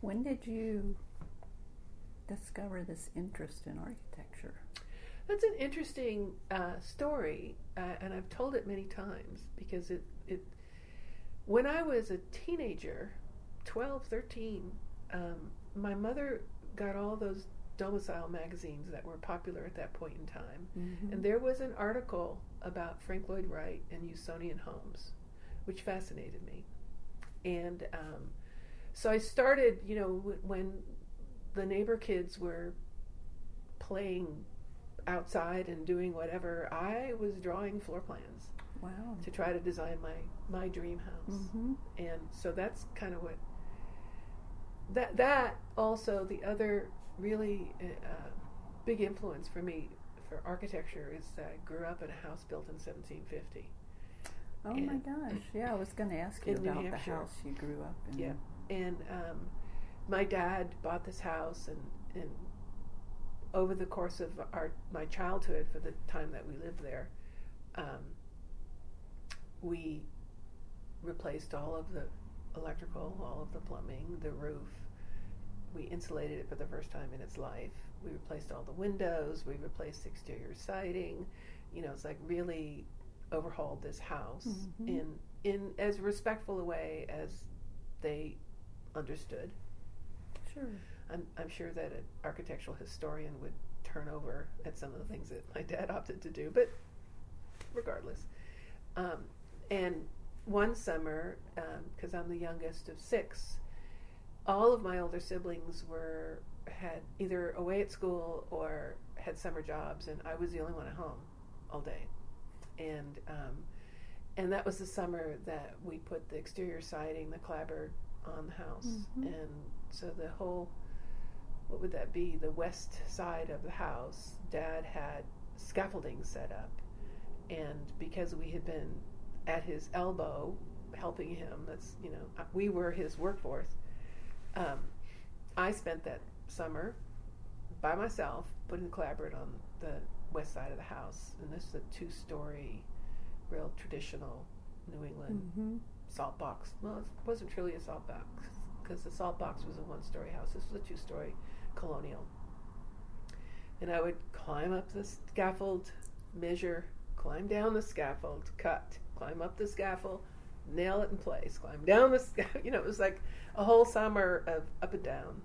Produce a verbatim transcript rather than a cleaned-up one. When did you discover this interest in architecture? That's an interesting uh, story, uh, and I've told it many times, because it, it when I was a teenager, twelve, thirteen, um, my mother got all those domicile magazines that were popular at that point in time, mm-hmm. and there was an article about Frank Lloyd Wright and Usonian homes, which fascinated me. And um, so I started, you know, w when the neighbor kids were playing outside and doing whatever, I was drawing floor plans. Wow. To try to design my, my dream house. Mm-hmm. And so that's kind of what, that, that also the other really uh, big influence for me for architecture is that I grew up in a house built in seventeen fifty. Oh and my gosh, yeah, I was going to ask you about the house you grew up in. Yeah, and um, my dad bought this house, and, and over the course of our my childhood, for the time that we lived there, um, we replaced all of the electrical, all of the plumbing, the roof. We insulated it for the first time in its life. We replaced all the windows. We replaced exterior siding. You know, it's like really overhauled this house, mm-hmm. in in as respectful a way as they understood. Sure. I'm, I'm sure that an architectural historian would turn over at some of the things that my dad opted to do, but regardless. Um, and one summer, because um, I'm the youngest of six, all of my older siblings were had either away at school or had summer jobs, and I was the only one at home all day. And um, and that was the summer that we put the exterior siding, the clapboard, on the house. Mm-hmm. And so the whole, what would that be, the west side of the house, Dad had scaffolding set up. And because we had been at his elbow helping him, that's, you know, we were his workforce, um, I spent that summer by myself putting the clapboard on the west side of the house. And this is a two-story, real traditional New England, mm-hmm. salt box. Well, it wasn't truly a salt box, because the salt box was a one-story house. This was a two-story colonial. And I would climb up the scaffold, measure, climb down the scaffold, cut, climb up the scaffold, nail it in place, climb down the scaffold. You know, it was like a whole summer of up and down.